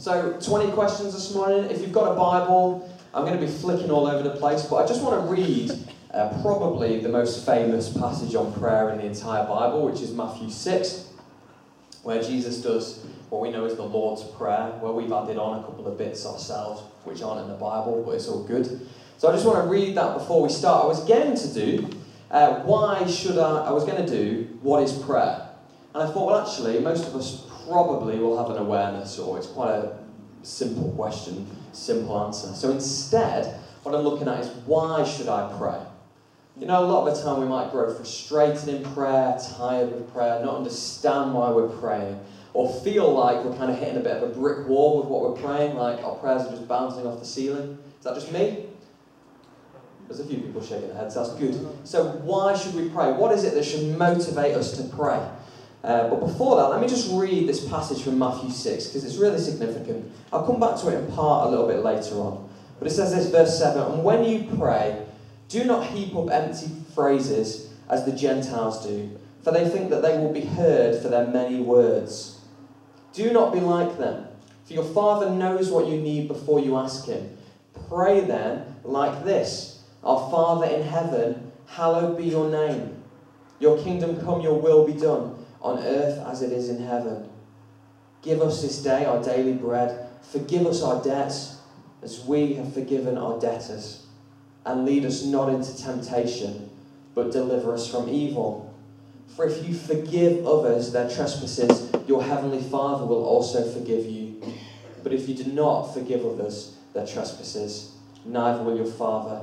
So 20 questions this morning. If you've got a Bible, I'm going to be flicking all over the place, but I just want to read probably the most famous passage on prayer in the entire Bible, which is Matthew 6, where Jesus does what we know as the Lord's Prayer, where we've added on a couple of bits ourselves, which aren't in the Bible, but it's all good. So I just want to read that before we start. I was going to do, what is prayer? And I thought, well, actually, most of us probably will have an awareness, or it's quite a simple question, simple answer. So instead, what I'm looking at is, why should I pray? You know, a lot of the time we might grow frustrated in prayer, tired of prayer, not understand why we're praying, or feel like we're kind of hitting a bit of a brick wall with what we're praying, like our prayers are just bouncing off the ceiling. Is that just me? There's a few people shaking their heads, that's good. So why should we pray? What is it that should motivate us to pray? But before that, let me just read this passage from Matthew 6, because it's really significant. I'll come back to it in part a little bit later on. But it says this, verse 7, "And when you pray, do not heap up empty phrases as the Gentiles do, for they think that they will be heard for their many words. Do not be like them, for your Father knows what you need before you ask Him. Pray then like this, Our Father in heaven, hallowed be your name. Your kingdom come, your will be done, on earth as it is in heaven. Give us this day our daily bread. Forgive us our debts, as we have forgiven our debtors. And lead us not into temptation, but deliver us from evil. For if you forgive others their trespasses, your heavenly Father will also forgive you. But if you do not forgive others their trespasses, neither will your Father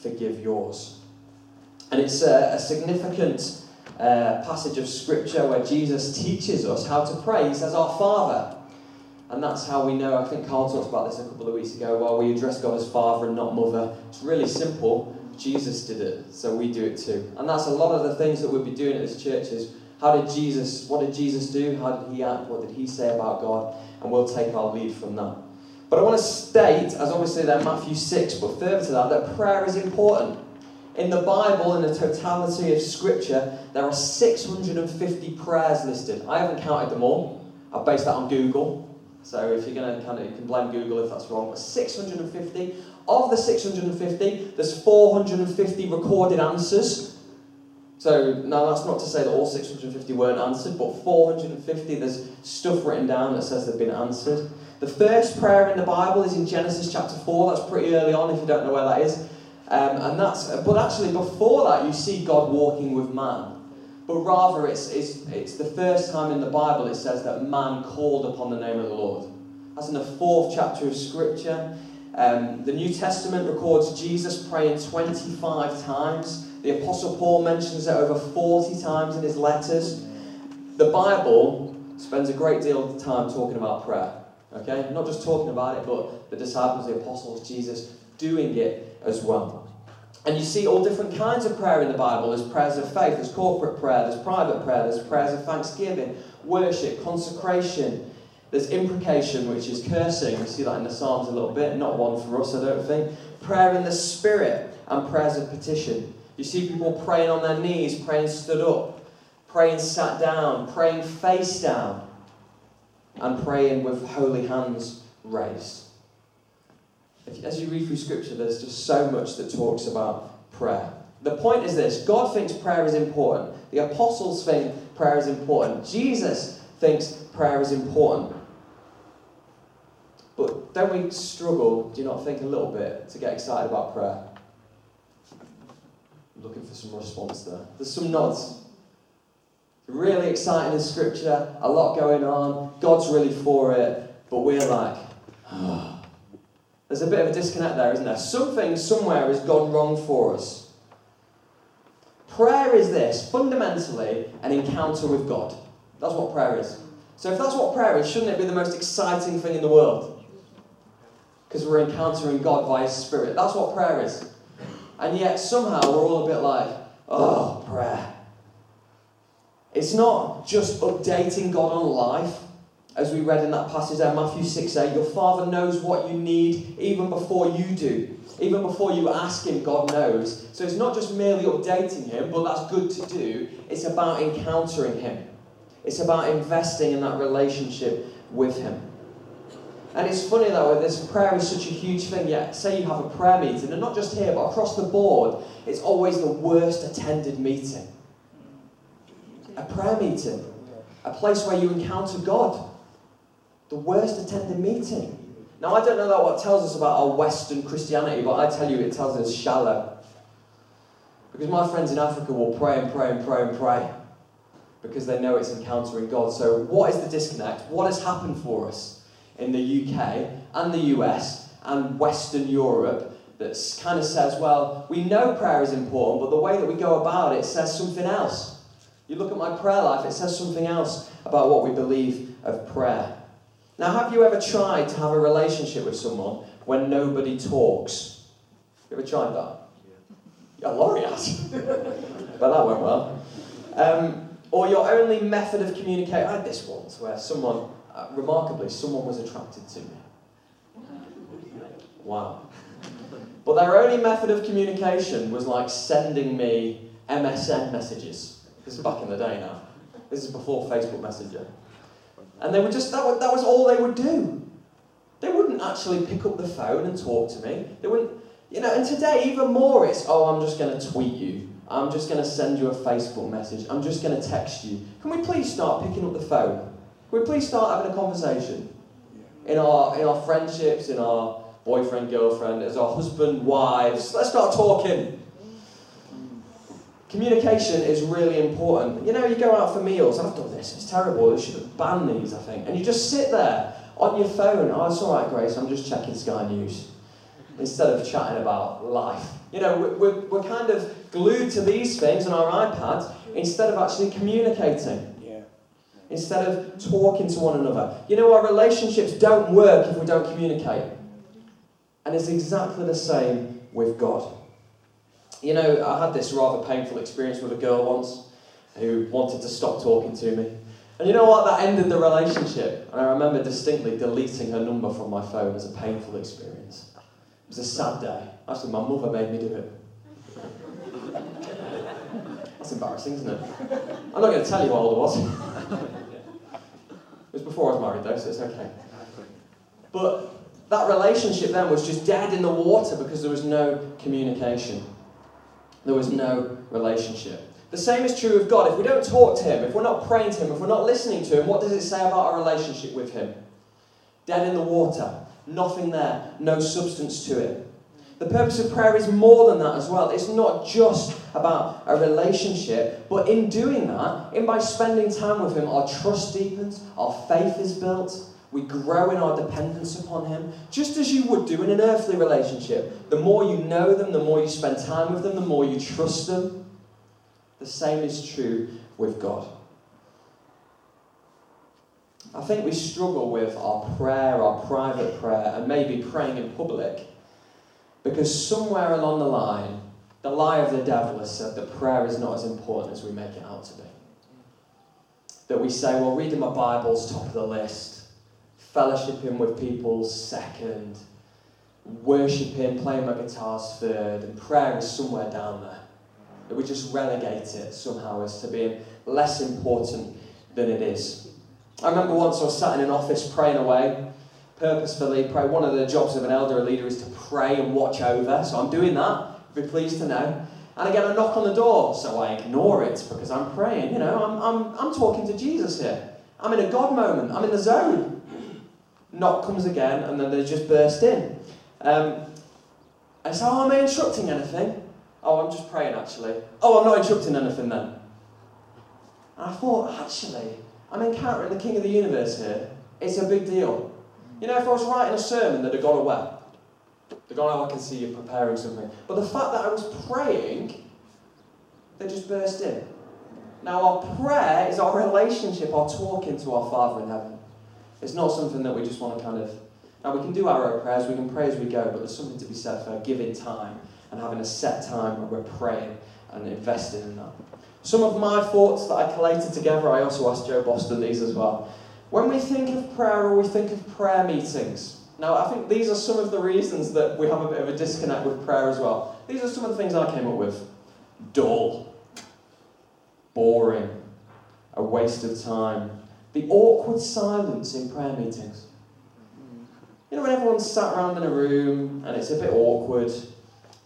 forgive yours." And it's a significant passage of Scripture where Jesus teaches us how to pray. He says, "Our Father." And that's how we know, I think Carl talked about this a couple of weeks ago, while we address God as Father and not Mother. It's really simple. Jesus did it, so we do it too. And that's a lot of the things that we'd be doing at this church is, what did Jesus do? How did he act? What did he say about God? And we'll take our lead from that. But I want to state, as obviously there Matthew 6, but further to that prayer is important. In the Bible, in the totality of Scripture, there are 650 prayers listed. I haven't counted them all. I've based that on Google. So if you're going to you can blame Google if that's wrong. But 650. Of the 650, there's 450 recorded answers. So now that's not to say that all 650 weren't answered, but 450, there's stuff written down that says they've been answered. The first prayer in the Bible is in Genesis chapter 4. That's pretty early on if you don't know where that is. But actually before that you see God walking with man. But rather it's the first time in the Bible it says that man called upon the name of the Lord. That's in the 4th chapter of Scripture. The New Testament records Jesus praying 25 times. The Apostle Paul mentions it over 40 times in his letters. The Bible spends a great deal of time talking about prayer. Okay? Not just talking about it, but the disciples, the apostles, Jesus doing it as well. And you see all different kinds of prayer in the Bible. There's prayers of faith, there's corporate prayer, there's private prayer, there's prayers of thanksgiving, worship, consecration. There's imprecation, which is cursing. We see that in the Psalms a little bit. Not one for us, I don't think. Prayer in the Spirit and prayers of petition. You see people praying on their knees, praying stood up, praying sat down, praying face down, and praying with holy hands raised. As you read through Scripture, there's just so much that talks about prayer. The point is this: God thinks prayer is important. The apostles think prayer is important. Jesus thinks prayer is important. But don't we struggle, do you not think, a little bit to get excited about prayer? I'm looking for some response there. There's some nods. Really exciting in Scripture, a lot going on, God's really for it, but we're like, oh. There's a bit of a disconnect there, isn't there? Something somewhere has gone wrong for us. Prayer is this, fundamentally, an encounter with God. That's what prayer is. So if that's what prayer is, shouldn't it be the most exciting thing in the world? Because we're encountering God by His Spirit. That's what prayer is. And yet somehow we're all a bit like, oh, prayer. It's not just updating God on life, as we read in that passage there, Matthew 6:8. Your Father knows what you need even before you do. Even before you ask Him, God knows. So it's not just merely updating Him, but that's good to do. It's about encountering Him. It's about investing in that relationship with Him. And it's funny though, this prayer is such a huge thing, yet say you have a prayer meeting, and not just here, but across the board, it's always the worst attended meeting. A prayer meeting. A place where you encounter God. The worst attended meeting. Now I don't know that what tells us about our Western Christianity, but I tell you it tells us shallow. Because my friends in Africa will pray and pray and pray and pray. Because they know it's encountering God. So what is the disconnect? What has happened for us in the UK and the US and Western Europe that kind of says, well, we know prayer is important, but the way that we go about it says something else. You look at my prayer life, it says something else about what we believe of prayer. Now, have you ever tried to have a relationship with someone when nobody talks? You ever tried that? Yeah, Laurie has. But that went well. Or your only method of communication. I had this once where someone, remarkably, someone was attracted to me. Wow. But their only method of communication was like sending me MSN messages. This is back in the day now. This is before Facebook Messenger. And they were just, that was all they would do. They wouldn't actually pick up the phone and talk to me. They wouldn't, you know, and today even more it's, oh, I'm just going to tweet you. I'm just going to send you a Facebook message. I'm just going to text you. Can we please start picking up the phone? Can we please start having a conversation? In our friendships, in our boyfriend, girlfriend, as our husband, wives. Let's start talking. Communication is really important. You know, you go out for meals. I've done this. It's terrible. They should have banned these, I think. And you just sit there on your phone. Oh, it's all right, Grace. I'm just checking Sky News. Instead of chatting about life. You know, we're kind of glued to these things on our iPads instead of actually communicating. Yeah. Instead of talking to one another. You know, our relationships don't work if we don't communicate. And it's exactly the same with God. You know, I had this rather painful experience with a girl once who wanted to stop talking to me. And you know what? That ended the relationship. And I remember distinctly deleting her number from my phone as a painful experience. It was a sad day. Actually, my mother made me do it. That's embarrassing, isn't it? I'm not going to tell you how old I was. It was before I was married, though, so it's okay. But that relationship then was just dead in the water because there was no communication. There was no relationship. The same is true of God. If we don't talk to Him, if we're not praying to Him, if we're not listening to Him, what does it say about our relationship with Him? Dead in the water. Nothing there, no substance to it. The purpose of prayer is more than that as well. It's not just about a relationship, but in doing that, by spending time with Him, our trust deepens, our faith is built, we grow in our dependence upon Him, just as you would do in an earthly relationship. The more you know them, the more you spend time with them, the more you trust them. The same is true with God. I think we struggle with our prayer, our private prayer, and maybe praying in public because somewhere along the line, the lie of the devil has said that prayer is not as important as we make it out to be. That we say, well, reading my Bible's top of the list, fellowshipping with people second, worshipping, playing my guitars third, and prayer is somewhere down there. That we just relegate it somehow as to being less important than it is. I remember once I was sat in an office praying away, purposefully praying. One of the jobs of an elder leader is to pray and watch over, so I'm doing that, you'll be pleased to know. And I get a knock on the door, so I ignore it because I'm praying. You know, I'm talking to Jesus here. I'm in a God moment. I'm in the zone. Knock comes again, and then they just burst in. I say, oh, am I interrupting anything? Oh, I'm just praying, actually. Oh, I'm not interrupting anything then. And I thought, actually, I'm encountering the King of the Universe here. It's a big deal. You know, if I was writing a sermon, they'd have gone away. They'd gone, oh, I can see you're preparing something. But the fact that I was praying, they just burst in. Now, our prayer is our relationship, our talking to our Father in heaven. It's not something that we just want to kind of... Now, we can do our own prayers, we can pray as we go, but there's something to be said for giving time and having a set time where we're praying and investing in that. Some of my thoughts that I collated together, I also asked Joe Boston these as well. When we think of prayer or we think of prayer meetings, now I think these are some of the reasons that we have a bit of a disconnect with prayer as well. These are some of the things I came up with. Dull. Boring. A waste of time. The awkward silence in prayer meetings. know, when everyone's sat around in a room and it's a bit awkward,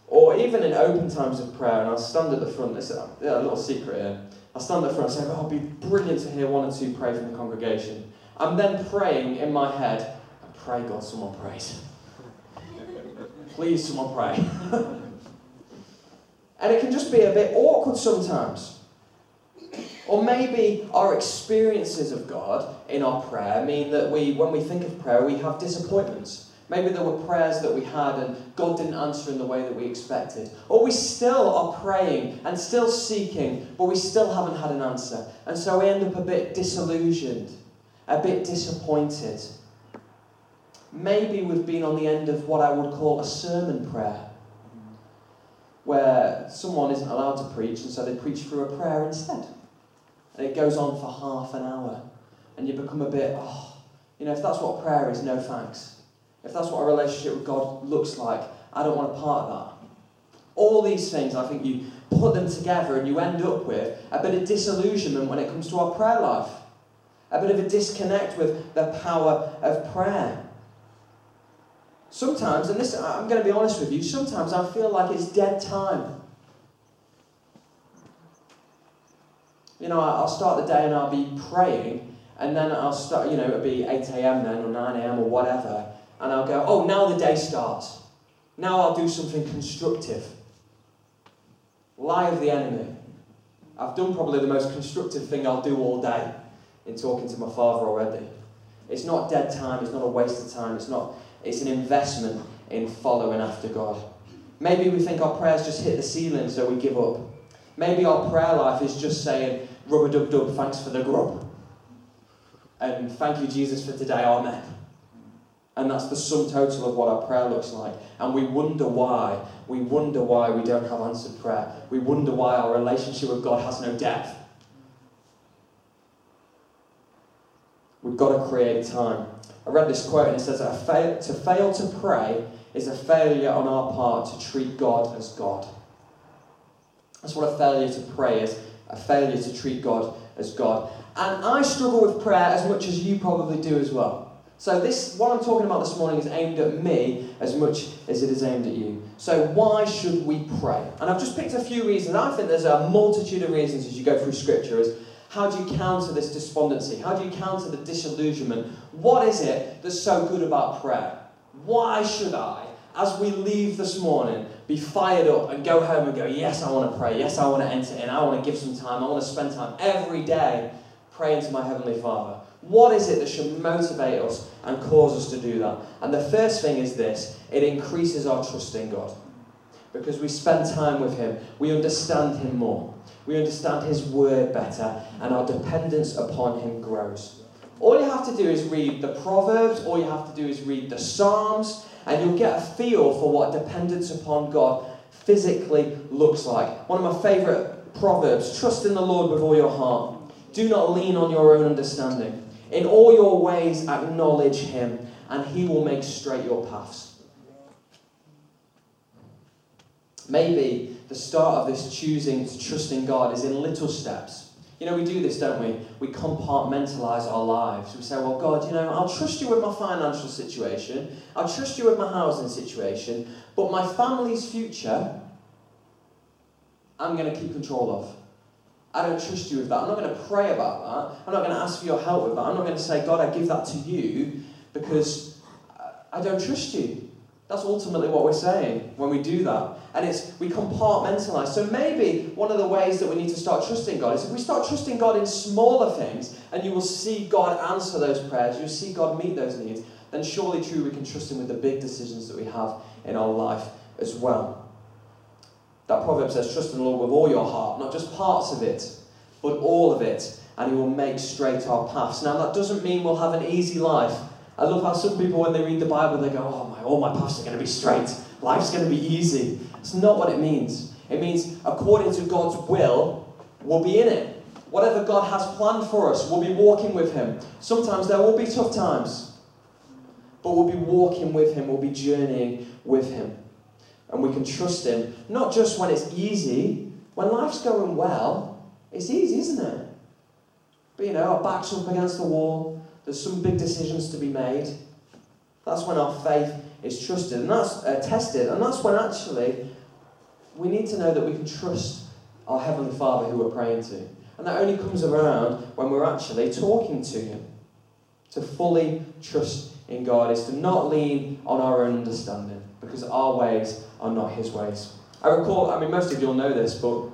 or even in open times of prayer, and I'll stand at the front, this is a little secret here, I'll stand at the front and say, oh, it'd be brilliant to hear one or two pray from the congregation. I'm then praying in my head, I pray, God, someone prays. Please, someone pray. And it can just be a bit awkward sometimes. Or maybe our experiences of God in our prayer mean that we, when we think of prayer, we have disappointments. Maybe there were prayers that we had and God didn't answer in the way that we expected. Or we still are praying and still seeking, but we still haven't had an answer. And so we end up a bit disillusioned, a bit disappointed. Maybe we've been on the end of what I would call a sermon prayer, where someone isn't allowed to preach, and so they preach through a prayer instead. And it goes on for half an hour. And you become a bit, if that's what prayer is, no thanks. If that's what a relationship with God looks like, I don't want a part of that. All these things, I think you put them together and you end up with a bit of disillusionment when it comes to our prayer life. A bit of a disconnect with the power of prayer. Sometimes, and this, I'm going to be honest with you, sometimes I feel like it's dead time. You know, I'll start the day and I'll be praying, and then I'll start, it'll be 8 a.m. then, or 9 a.m. or whatever, and I'll go, oh, now the day starts. Now I'll do something constructive. Lie of the enemy. I've done probably the most constructive thing I'll do all day in talking to my father already. It's not dead time, it's not a waste of time, it's an investment in following after God. Maybe we think our prayers just hit the ceiling, so we give up. Maybe our prayer life is just saying, rub-a-dub-dub, thanks for the grub. And thank you, Jesus, for today, amen. And that's the sum total of what our prayer looks like. And we wonder why. We wonder why we don't have answered prayer. We wonder why our relationship with God has no depth. We've got to create time. I read this quote and it says, to fail to pray is a failure on our part to treat God as God. That's what a failure to pray is, a failure to treat God as God. And I struggle with prayer as much as you probably do as well. So this, what I'm talking about this morning is aimed at me as much as it is aimed at you. So why should we pray? And I've just picked a few reasons. I think there's a multitude of reasons as you go through Scripture as how do you counter this despondency? How do you counter the disillusionment? What is it that's so good about prayer? Why should I, as we leave this morning, be fired up and go home and go, yes, I want to pray. Yes, I want to enter in. I want to give some time. I want to spend time every day praying to my Heavenly Father. What is it that should motivate us and cause us to do that? And the first thing is this. It increases our trust in God. Because we spend time with Him. We understand Him more. We understand His word better, and our dependence upon Him grows. All you have to do is read the Proverbs, all you have to do is read the Psalms, and you'll get a feel for what dependence upon God physically looks like. One of my favourite Proverbs, trust in the Lord with all your heart. Do not lean on your own understanding. In all your ways acknowledge Him, and He will make straight your paths. Maybe the start of this choosing to trust in God is in little steps. You know, we do this, don't we? We compartmentalise our lives. We say, well, God, I'll trust you with my financial situation. I'll trust you with my housing situation. But my family's future, I'm going to keep control of. I don't trust you with that. I'm not going to pray about that. I'm not going to ask for your help with that. I'm not going to say, God, I give that to you because I don't trust you. That's ultimately what we're saying when we do that. And we compartmentalise. So maybe one of the ways that we need to start trusting God is if we start trusting God in smaller things, and you will see God answer those prayers, you'll see God meet those needs, then surely true we can trust Him with the big decisions that we have in our life as well. That proverb says, trust in the Lord with all your heart, not just parts of it, but all of it, and He will make straight our paths. Now that doesn't mean we'll have an easy life. I love how some people, when they read the Bible, they go, all my paths are going to be straight. Life's going to be easy. It's not what it means. It means, according to God's will, we'll be in it. Whatever God has planned for us, we'll be walking with Him. Sometimes there will be tough times, but we'll be walking with Him. We'll be journeying with Him. And we can trust Him, not just when it's easy. When life's going well, it's easy, isn't it? But, our back's up against the wall. There's some big decisions to be made. That's when our faith is trusted, and that's tested, and that's when actually we need to know that we can trust our Heavenly Father who we're praying to. And that only comes around when we're actually talking to Him. To fully trust in God is to not lean on our own understanding, because our ways are not His ways. I recall, most of you all know this, but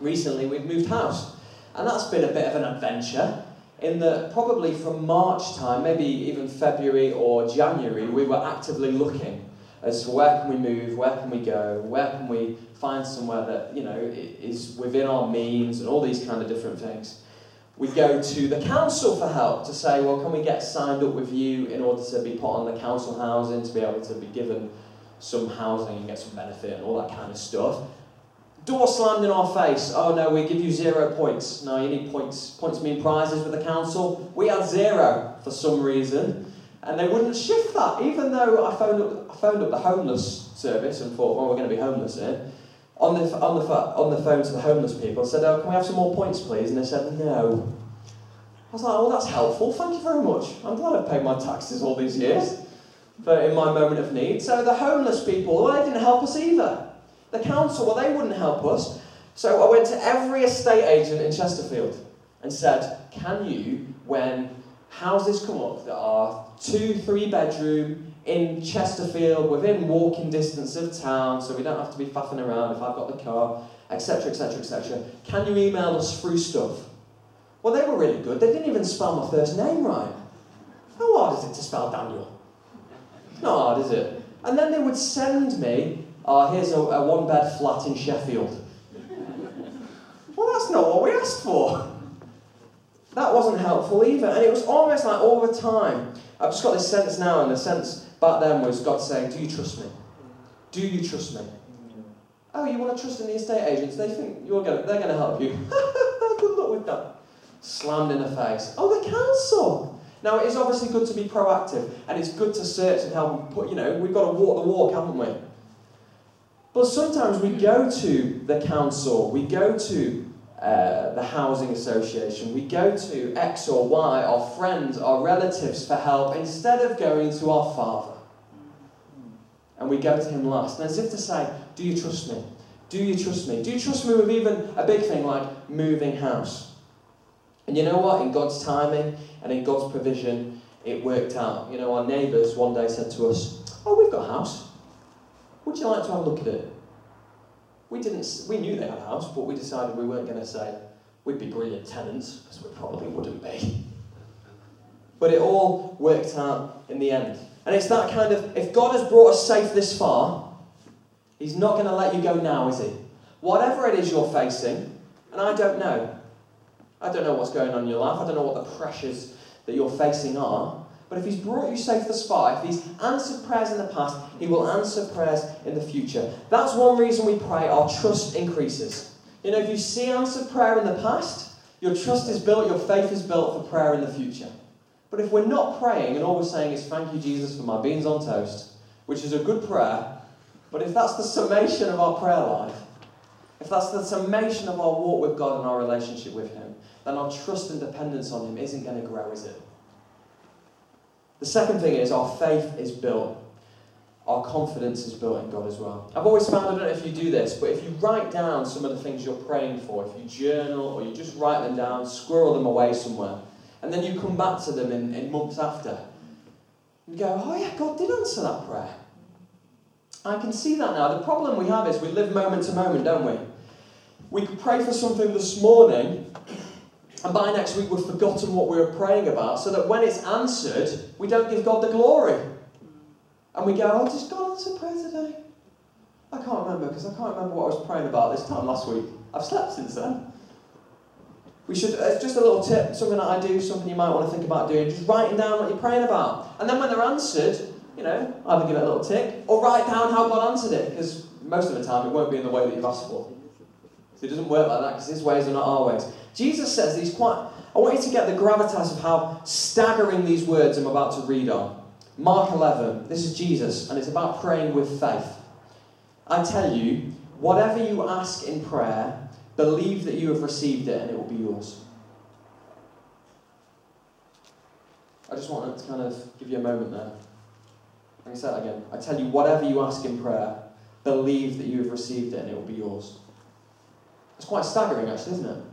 recently we've moved house. And that's been a bit of an adventure, in that probably from March time, maybe even February or January, we were actively looking as to where can we move, where can we go, where can we find somewhere that, is within our means and all these kind of different things. We go to the council for help to say, well, can we get signed up with you in order to be put on the council housing, to be able to be given some housing and get some benefit and all that kind of stuff. Door slammed in our face. Oh no, we give you 0 points. No, you need points. Points mean prizes with the council. We had 0 for some reason, and they wouldn't shift that, even though I phoned up the homeless service and thought, well, we're going to be homeless here. On the phone to the homeless people, I said, oh, can we have some more points, please? And they said, no. I was like, oh, that's helpful. Thank you very much. I'm glad I've paid my taxes all these years, but in my moment of need. So the homeless people, well, they didn't help us either. The council, well, they wouldn't help us. So I went to every estate agent in Chesterfield and said, can you, when houses come up that are 2-3 bedroom, in Chesterfield, within walking distance of town, so we don't have to be faffing around if I've got the car, etc, etc, etc, can you email us through stuff? Well, they were really good. They didn't even spell my first name right. How hard is it to spell Daniel? Not hard, is it? And then they would send me, here's a 1-bed flat in Sheffield. Well, that's not what we asked for. That wasn't helpful either, and it was almost like all the time. I've just got this sense now, and the sense back then was God saying, do you trust me? Do you trust me? Mm-hmm. Oh, you want to trust in the estate agents? They think they're going to help you. Good luck with that. Slammed in the face. Oh, the council! Now, it is obviously good to be proactive, and it's good to search and help and put, we've got to walk the walk, haven't we? But sometimes we go to the council, we go to the housing association, we go to X or Y, our friends, our relatives for help, instead of going to our Father. And we go to Him last. And as if to say, do you trust me? Do you trust me? Do you trust me with even a big thing like moving house? And you know what? In God's timing and in God's provision, it worked out. Our neighbours one day said to us, oh, we've got a house. Would you like to have a look at it? We knew they had a house, but we decided we weren't going to say we'd be brilliant tenants, because we probably wouldn't be. But it all worked out in the end. And it's that kind of, if God has brought us safe this far, He's not going to let you go now, is He? Whatever it is you're facing, and I don't know. I don't know what's going on in your life. I don't know what the pressures that you're facing are. But if He's brought you safe thus far, if He's answered prayers in the past, He will answer prayers in the future. That's one reason we pray. Our trust increases. If you see answered prayer in the past, your trust is built, your faith is built for prayer in the future. But if we're not praying and all we're saying is, thank you, Jesus, for my beans on toast, which is a good prayer, but if that's the summation of our prayer life, if that's the summation of our walk with God and our relationship with Him, then our trust and dependence on Him isn't going to grow, is it? The second thing is our faith is built. Our confidence is built in God as well. I've always found, I don't know if you do this, but if you write down some of the things you're praying for, if you journal or you just write them down, squirrel them away somewhere, and then you come back to them in months after, you go, oh yeah, God did answer that prayer. I can see that now. The problem we have is we live moment to moment, don't we? We could pray for something this morning, and by next week we've forgotten what we were praying about, so that when it's answered, we don't give God the glory. And we go, oh, did God answer prayer today? I can't remember, because I can't remember what I was praying about this time last week. I've slept since then. We should, it's just a little tip, something that I do, something you might want to think about doing, just writing down what you're praying about. And then when they're answered, either give it a little tick, or write down how God answered it, because most of the time it won't be in the way that you've asked for. So it doesn't work like that, because His ways are not our ways. Jesus says these quite... I want you to get the gravitas of how staggering these words I'm about to read are. Mark 11, this is Jesus, and it's about praying with faith. I tell you, whatever you ask in prayer, believe that you have received it and it will be yours. I just want to kind of give you a moment there. Let me say that again. I tell you, whatever you ask in prayer, believe that you have received it and it will be yours. It's quite staggering, actually, isn't it?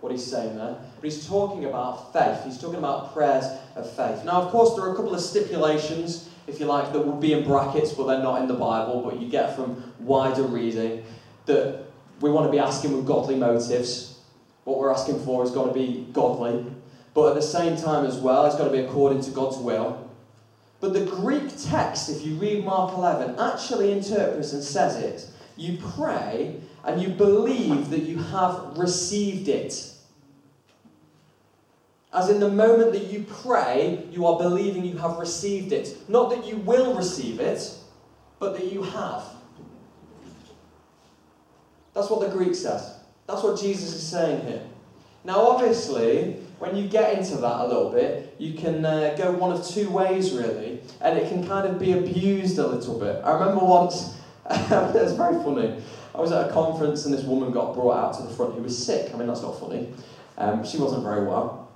What he's saying there. But he's talking about faith. He's talking about prayers of faith. Now, of course, there are a couple of stipulations, if you like, that would be in brackets, but they're not in the Bible, but you get from wider reading that we want to be asking with godly motives. What we're asking for has got to be godly. But at the same time as well, it's got to be according to God's will. But the Greek text, if you read Mark 11, actually interprets and says it. You pray and you believe that you have received it. As in the moment that you pray, you are believing you have received it. Not that you will receive it, but that you have. That's what the Greek says. That's what Jesus is saying here. Now, obviously, when you get into that a little bit, you can go one of two ways, really, and it can kind of be abused a little bit. I remember once, it was very funny. I was at a conference and this woman got brought out to the front who was sick. I mean, that's not funny. She wasn't very well.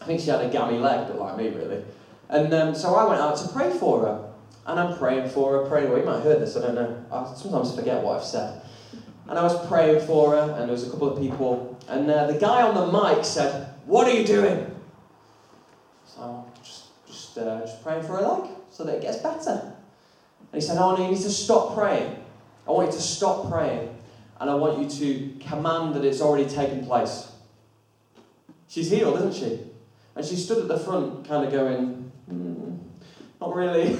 I think she had a gammy leg, but like me, really. And so I went out to pray for her. And I'm praying for her, praying away. You might have heard this, I don't know. I sometimes forget what I've said. And I was praying for her, and there was a couple of people. And the guy on the mic said, "What are you doing?" So just praying for her leg so that it gets better. And he said, "Oh, no, you need to stop praying. I want you to stop praying, and I want you to command that it's already taken place. She's healed, isn't she?" And she stood at the front kind of going, not really.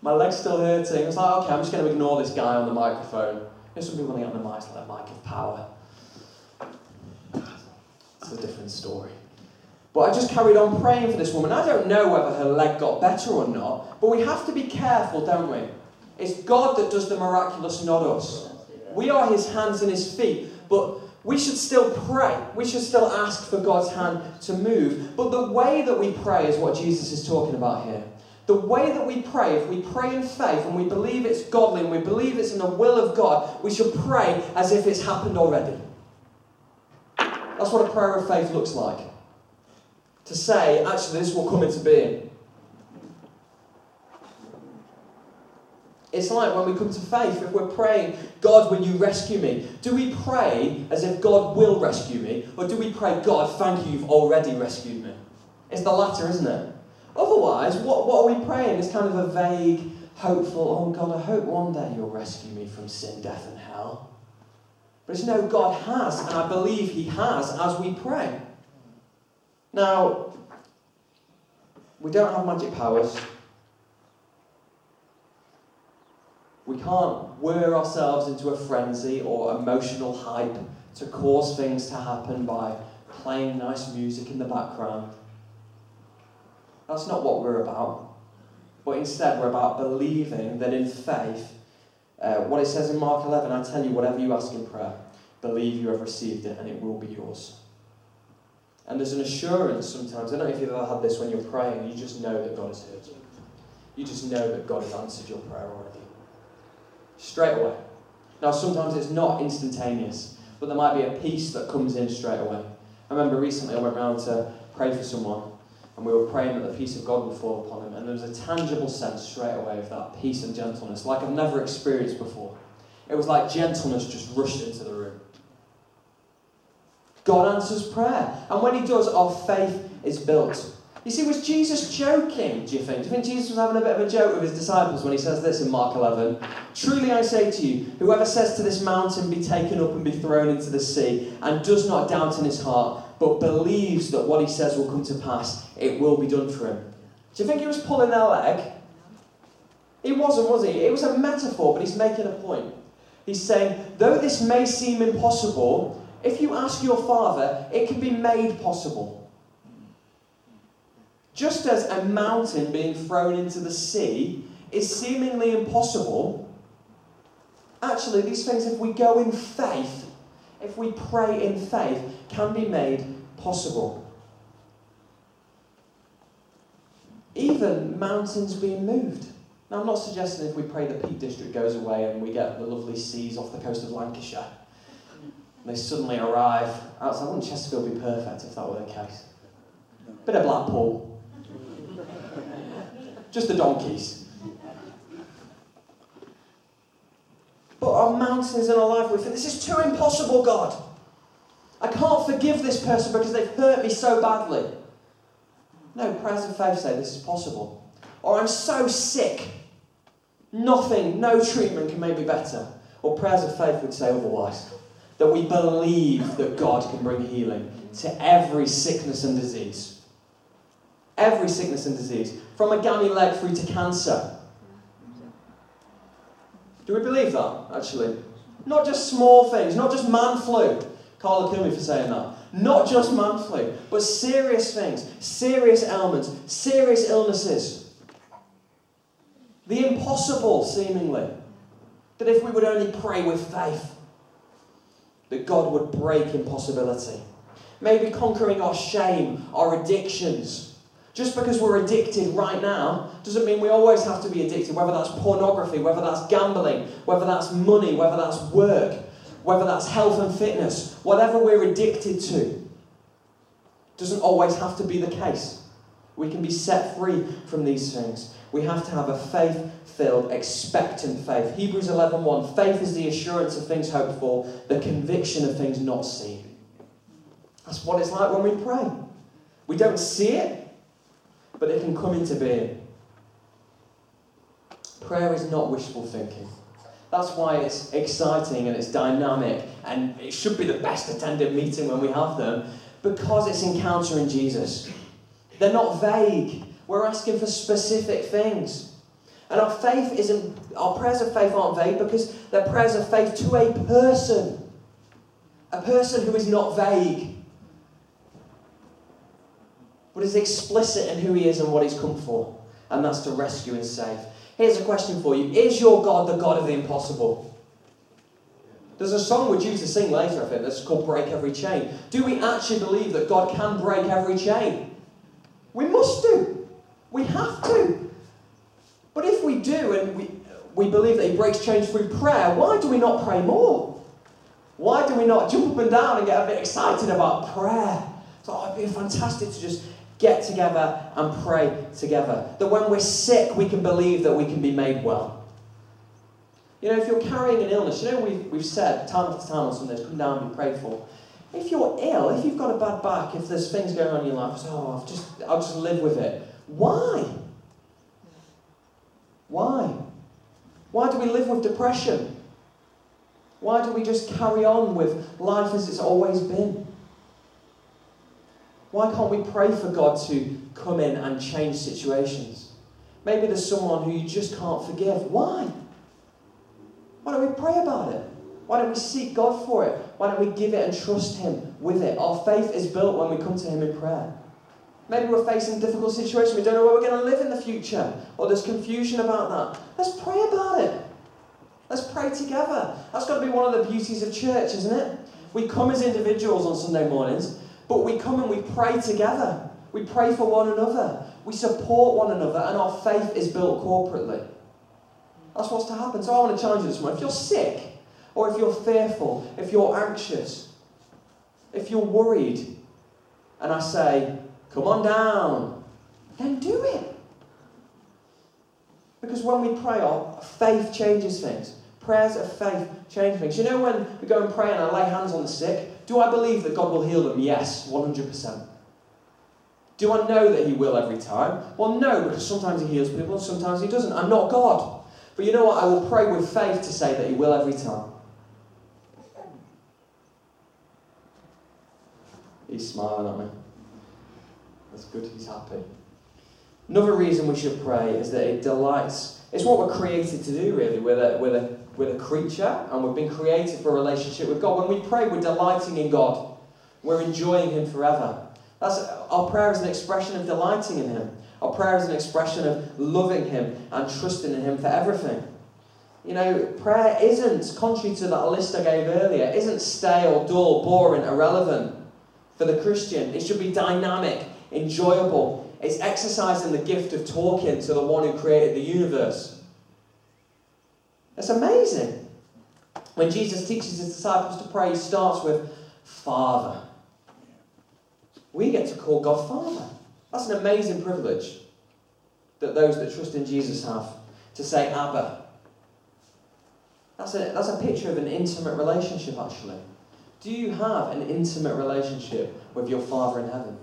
My leg's still hurting. I was like, okay, I'm just going to ignore this guy on the microphone. There's some people on the mic, like a mic of power. It's a different story. But I just carried on praying for this woman. I don't know whether her leg got better or not, but we have to be careful, don't we? It's God that does the miraculous, not us. We are his hands and his feet, but we should still pray. We should still ask for God's hand to move. But the way that we pray is what Jesus is talking about here. The way that we pray, if we pray in faith and we believe it's godly and we believe it's in the will of God, we should pray as if it's happened already. That's what a prayer of faith looks like. To say, actually, this will come into being. It's like when we come to faith, if we're praying, God, will you rescue me? Do we pray as if God will rescue me? Or do we pray, God, thank you, you've already rescued me? It's the latter, isn't it? Otherwise, what are we praying? It's kind of a vague, hopeful, oh God, I hope one day you'll rescue me from sin, death and hell. But it's no, God has, and I believe he has as we pray. Now, we don't have magic powers. We can't whir ourselves into a frenzy or emotional hype to cause things to happen by playing nice music in the background. That's not what we're about. But instead, we're about believing that in faith, what it says in Mark 11, I tell you, whatever you ask in prayer, believe you have received it and it will be yours. And there's an assurance sometimes. I don't know if you've ever had this when you're praying. You just know that God has heard you. You just know that God has answered your prayer already. Straight away. Now, sometimes it's not instantaneous, but there might be a peace that comes in straight away. I remember recently I went round to pray for someone, and we were praying that the peace of God would fall upon him, and there was a tangible sense straight away of that peace and gentleness, like I've never experienced before. It was like gentleness just rushed into the room. God answers prayer, and when he does, our faith is built. You see, was Jesus joking, do you think? Do you think Jesus was having a bit of a joke with his disciples when he says this in Mark 11? Truly I say to you, whoever says to this mountain, be taken up and be thrown into the sea, and does not doubt in his heart, but believes that what he says will come to pass, it will be done for him. Do you think he was pulling their leg? He wasn't, was he? It was a metaphor, but he's making a point. He's saying, though this may seem impossible, if you ask your Father, it can be made possible. Just as a mountain being thrown into the sea is seemingly impossible, actually these things, if we go in faith, if we pray in faith, can be made possible. Even mountains being moved. Now I'm not suggesting if we pray the Peak District goes away and we get the lovely seas off the coast of Lancashire, and they suddenly arrive outside. Wouldn't Chesterfield be perfect if that were the case? Bit of Blackpool. Just the donkeys. got mountains in our life. We think, this is too impossible, God. I can't forgive this person because they've hurt me so badly. No, prayers and faith say this is possible. Or I'm so sick, nothing, no treatment can make me better. Or prayers of faith would say otherwise. That we believe that God can bring healing to every sickness and disease. Every sickness and disease. From a gammy leg through to cancer. Do we believe that, actually? Not just small things, not just man flu. Carla, kill me for saying that. Not just man flu, but serious things, serious ailments, serious illnesses. The impossible, seemingly. That if we would only pray with faith, that God would break impossibility. Maybe conquering our shame, our addictions. Just because we're addicted right now doesn't mean we always have to be addicted, whether that's pornography, whether that's gambling, whether that's money, whether that's work, whether that's health and fitness. Whatever we're addicted to doesn't always have to be the case. We can be set free from these things. We have to have a faith-filled, expectant faith. Hebrews 11:1, faith is the assurance of things hoped for, the conviction of things not seen. That's what it's like when we pray. We don't see it, but it can come into being. Prayer is not wishful thinking. That's why it's exciting and it's dynamic, and it should be the best attended meeting when we have them, because it's encountering Jesus. They're not vague. We're asking for specific things. And our prayers of faith aren't vague because they're prayers of faith to a person who is not vague, but is explicit in who he is and what he's come for. And that's to rescue and save. Here's a question for you. Is your God the God of the impossible? There's a song we're due to sing later, I think, that's called Break Every Chain. Do we actually believe that God can break every chain? We must do. We have to. But if we do, and we believe that he breaks chains through prayer, why do we not pray more? Why do we not jump up and down and get a bit excited about prayer? So it'd be fantastic to just get together and pray together. That when we're sick, we can believe that we can be made well. You know, if you're carrying an illness, you know, we've said time after time on Sundays, come down and be prayed for. If you're ill, if you've got a bad back, if there's things going on in your life, I'll just live with it. Why? Why do we live with depression? Why do we just carry on with life as it's always been? Why can't we pray for God to come in and change situations? Maybe there's someone who you just can't forgive. Why? Why don't we pray about it? Why don't we seek God for it? Why don't we give it and trust him with it? Our faith is built when we come to him in prayer. Maybe we're facing difficult situations. We don't know where we're going to live in the future. Or there's confusion about that. Let's pray about it. Let's pray together. That's got to be one of the beauties of church, isn't it? We come as individuals on Sunday mornings, but we come and we pray together. We pray for one another. We support one another, and our faith is built corporately. That's what's to happen. So I want to challenge you this morning. If you're sick, or if you're fearful, if you're anxious, if you're worried, and I say, come on down, then do it. Because when we pray, our faith changes things. Prayers of faith change things. You know, when we go and pray and I lay hands on the sick, do I believe that God will heal them? Yes, 100%. Do I know that he will every time? Well, no, because sometimes he heals people and sometimes he doesn't. I'm not God. But you know what? I will pray with faith to say that he will every time. He's smiling at me. That's good. He's happy. Another reason we should pray is that it delights. It's what we're created to do, really. We're a creature, and we've been created for a relationship with God. When we pray, we're delighting in God. We're enjoying him forever. Our prayer is an expression of delighting in him. Our prayer is an expression of loving him and trusting in him for everything. You know, prayer isn't, contrary to that list I gave earlier, isn't stale, dull, boring, irrelevant for the Christian. It should be dynamic, enjoyable. It's exercising the gift of talking to the one who created the universe. It's amazing. When Jesus teaches his disciples to pray, he starts with Father. We get to call God Father. That's an amazing privilege that those that trust in Jesus have, to say Abba. That's a picture of an intimate relationship, actually. Do you have an intimate relationship with your Father in heaven?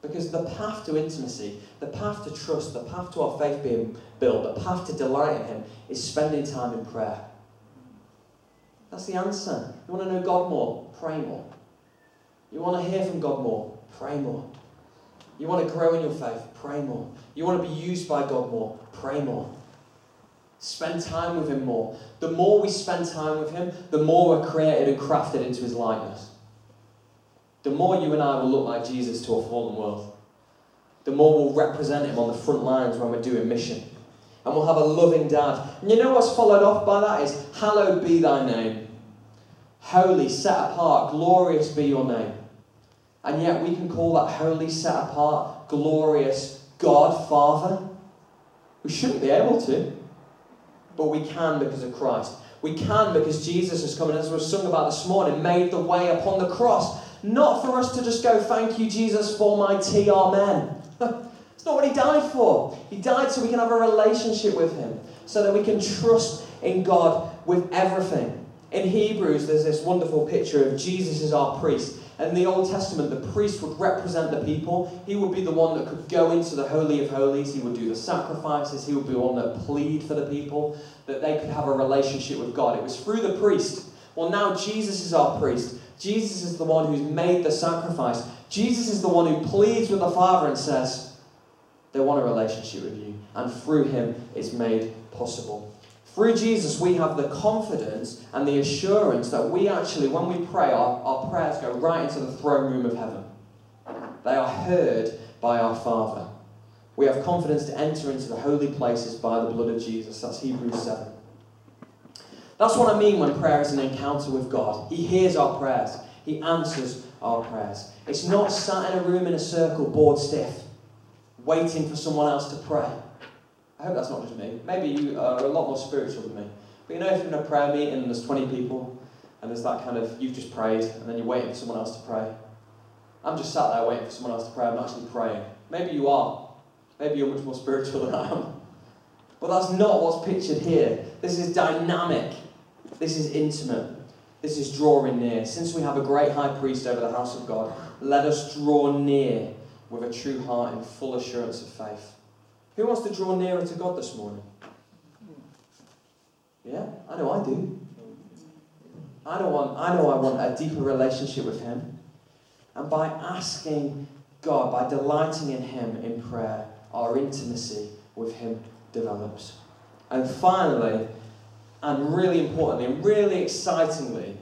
Because the path to intimacy, the path to trust, the path to our faith being built, the path to delight in Him is spending time in prayer. That's the answer. You want to know God more? Pray more. You want to hear from God more? Pray more. You want to grow in your faith? Pray more. You want to be used by God more? Pray more. Spend time with Him more. The more we spend time with Him, the more we're created and crafted into His likeness. The more you and I will look like Jesus to a fallen world. The more we'll represent Him on the front lines when we're doing mission. And we'll have a loving dad. And you know what's followed off by that is, hallowed be thy name. Holy, set apart, glorious be your name. And yet we can call that holy, set apart, glorious God, Father. We shouldn't be able to. But we can because of Christ. We can because Jesus has come and, as we sung about this morning, made the way upon the cross. Not for us to just go, thank you, Jesus, for my tea, amen. It's not what He died for. He died so we can have a relationship with Him, so that we can trust in God with everything. In Hebrews, there's this wonderful picture of Jesus as our priest. In the Old Testament, the priest would represent the people. He would be the one that could go into the Holy of Holies. He would do the sacrifices. He would be the one that plead for the people, that they could have a relationship with God. It was through the priest. Well, now Jesus is our priest. Jesus is the one who's made the sacrifice. Jesus is the one who pleads with the Father and says, they want a relationship with you. And through Him, it's made possible. Through Jesus, we have the confidence and the assurance that we actually, when we pray, our prayers go right into the throne room of heaven. They are heard by our Father. We have confidence to enter into the holy places by the blood of Jesus. That's Hebrews 7. That's what I mean when prayer is an encounter with God. He hears our prayers. He answers our prayers. It's not sat in a room in a circle, bored stiff, waiting for someone else to pray. I hope that's not just me. Maybe you are a lot more spiritual than me. But you know, if you're in a prayer meeting and there's 20 people, and there's that kind of, you've just prayed, and then you're waiting for someone else to pray. I'm just sat there waiting for someone else to pray. I'm not actually praying. Maybe you are. Maybe you're much more spiritual than I am. But that's not what's pictured here. This is dynamic. This is intimate. This is drawing near. Since we have a great high priest over the house of God, let us draw near with a true heart and full assurance of faith. Who wants to draw nearer to God this morning? Yeah, I know I do. I know I want a deeper relationship with Him. And by asking God, by delighting in Him in prayer, our intimacy with Him develops. And finally, and really importantly, and really excitingly,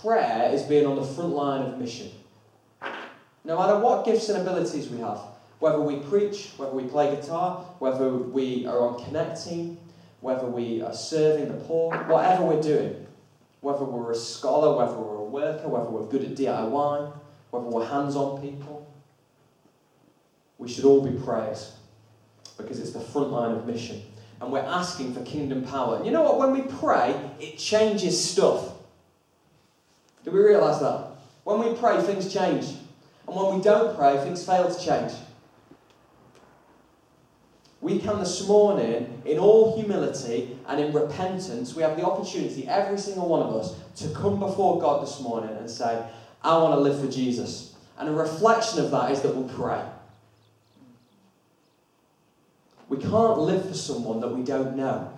prayer is being on the front line of mission. No matter what gifts and abilities we have, whether we preach, whether we play guitar, whether we are on Connect team, whether we are serving the poor, whatever we're doing, whether we're a scholar, whether we're a worker, whether we're good at DIY, whether we're hands-on people, we should all be prayers because it's the front line of mission. And we're asking for kingdom power. And you know what? When we pray, it changes stuff. Do we realise that? When we pray, things change. And when we don't pray, things fail to change. We can this morning, in all humility and in repentance, we have the opportunity, every single one of us, to come before God this morning and say, I want to live for Jesus. And a reflection of that is that we'll pray. We can't live for someone that we don't know.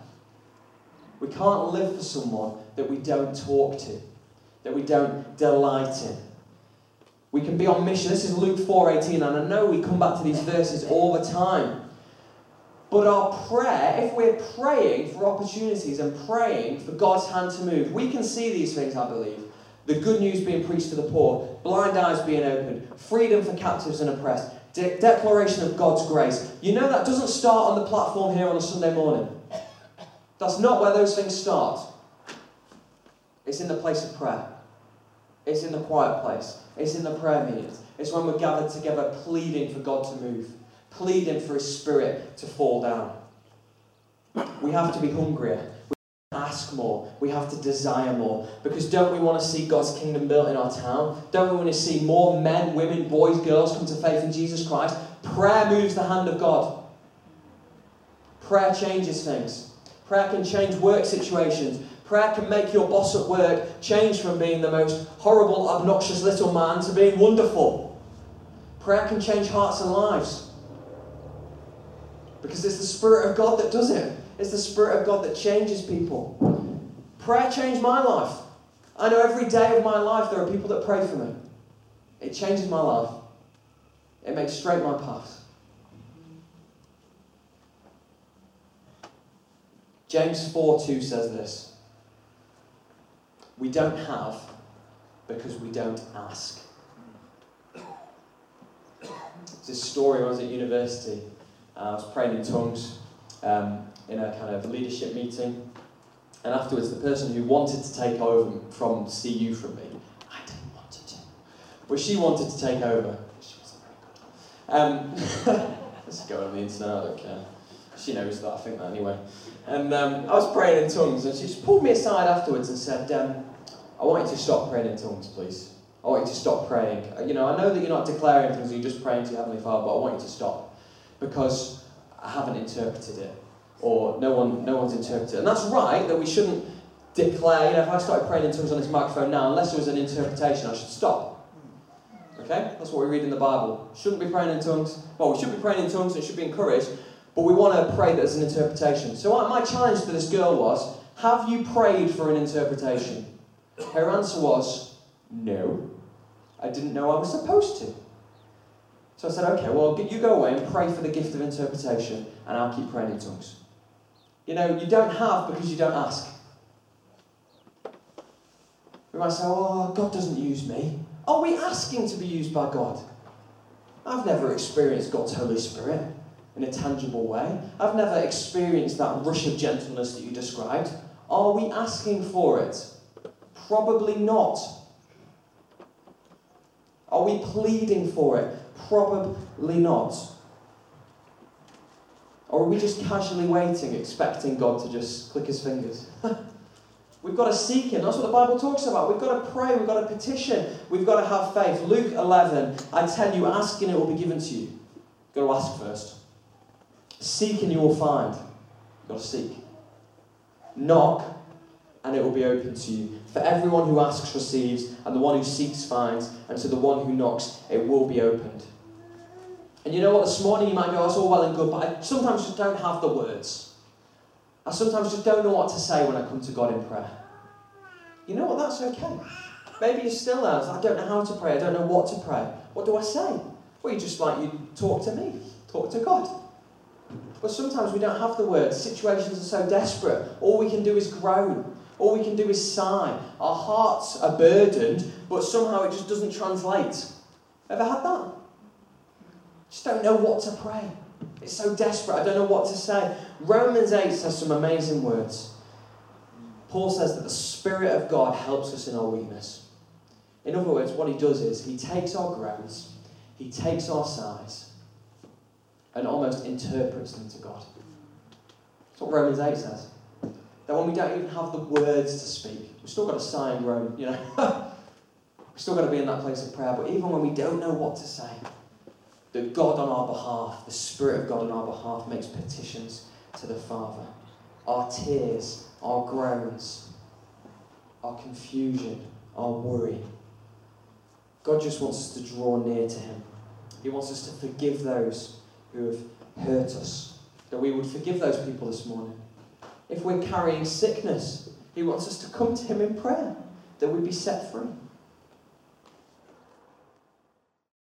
We can't live for someone that we don't talk to, that we don't delight in. We can be on mission. This is Luke 4:18, and I know we come back to these verses all the time. But our prayer, if we're praying for opportunities and praying for God's hand to move, we can see these things, I believe. The good news being preached to the poor, blind eyes being opened, freedom for captives and oppressed, declaration of God's grace. You know that doesn't start on the platform here on a Sunday morning. That's not where those things start. It's in the place of prayer. It's in the quiet place. It's in the prayer meetings. It's when we're gathered together pleading for God to move. Pleading for His Spirit to fall down. We have to be hungrier. We have to ask more. We have to desire more. Because don't we want to see God's kingdom built in our town? Don't we want to see more men, women, boys, girls come to faith in Jesus Christ? Prayer moves the hand of God. Prayer changes things. Prayer can change work situations. Prayer can make your boss at work change from being the most horrible, obnoxious little man to being wonderful. Prayer can change hearts and lives. Because it's the Spirit of God that does it. It's the Spirit of God that changes people. Prayer changed my life. I know every day of my life there are people that pray for me. It changes my life. It makes straight my path. James 4:2 says this. We don't have because we don't ask. It's this story when I was at university. I was praying in tongues in a kind of leadership meeting. And afterwards, the person who wanted to take over from CU from me, I didn't want to do. But she wanted to take over. She wasn't very good. Let's go on the internet, I don't care. She knows that, I think that anyway. And I was praying in tongues, and she just pulled me aside afterwards and said, I want you to stop praying in tongues, please. I want you to stop praying. You know, I know that you're not declaring things, you're just praying to your Heavenly Father, but I want you to stop. Because I haven't interpreted it. Or no one's interpreted it. And that's right, that we shouldn't declare, if I started praying in tongues on this microphone now, unless there was an interpretation, I should stop. Okay? That's what we read in the Bible. Shouldn't be praying in tongues. Well, we should be praying in tongues and it should be encouraged. But we want to pray that there's an interpretation. So my challenge to this girl was, have you prayed for an interpretation? Her answer was, no. I didn't know I was supposed to. So I said, okay, well, you go away and pray for the gift of interpretation, and I'll keep praying in tongues. You know, you don't have because you don't ask. We might say, oh, God doesn't use me. Are we asking to be used by God? I've never experienced God's Holy Spirit in a tangible way. I've never experienced that rush of gentleness that you described. Are we asking for it? Probably not. Are we pleading for it? Probably not. Or are we just casually waiting, expecting God to just click his fingers? We've got to seek him. That's what the Bible talks about. We've got to pray. We've got to petition. We've got to have faith. Luke 11, I tell you, ask and it will be given to you. You've got to ask first. Seek and you will find. You've got to seek. Knock and it will be open to you. For everyone who asks receives, and the one who seeks finds, and to the one who knocks it will be opened. And you know what, this morning you might go, that's all well and good, but I sometimes just don't have the words. I sometimes just don't know what to say when I come to God in prayer. You know what, that's okay. Maybe you're still there, I don't know how to pray, I don't know what to pray. What do I say? Well, you just like, you talk to me, talk to God. But sometimes we don't have the words. Situations are so desperate. All we can do is groan. All we can do is sigh. Our hearts are burdened, but somehow it just doesn't translate. Ever had that? Just don't know what to pray. It's so desperate, I don't know what to say. Romans 8 says some amazing words. Paul says that the Spirit of God helps us in our weakness. In other words, what he does is he takes our groans, he takes our sighs, and almost interprets them to God. That's what Romans 8 says. That when we don't even have the words to speak, we've still got to sigh and groan, you know. We've still got to be in that place of prayer, but even when we don't know what to say, that God on our behalf, the Spirit of God on our behalf, makes petitions to the Father. Our tears, our groans, our confusion, our worry. God just wants us to draw near to him. He wants us to forgive those who have hurt us. That we would forgive those people this morning. If we're carrying sickness, he wants us to come to him in prayer, that we be set free.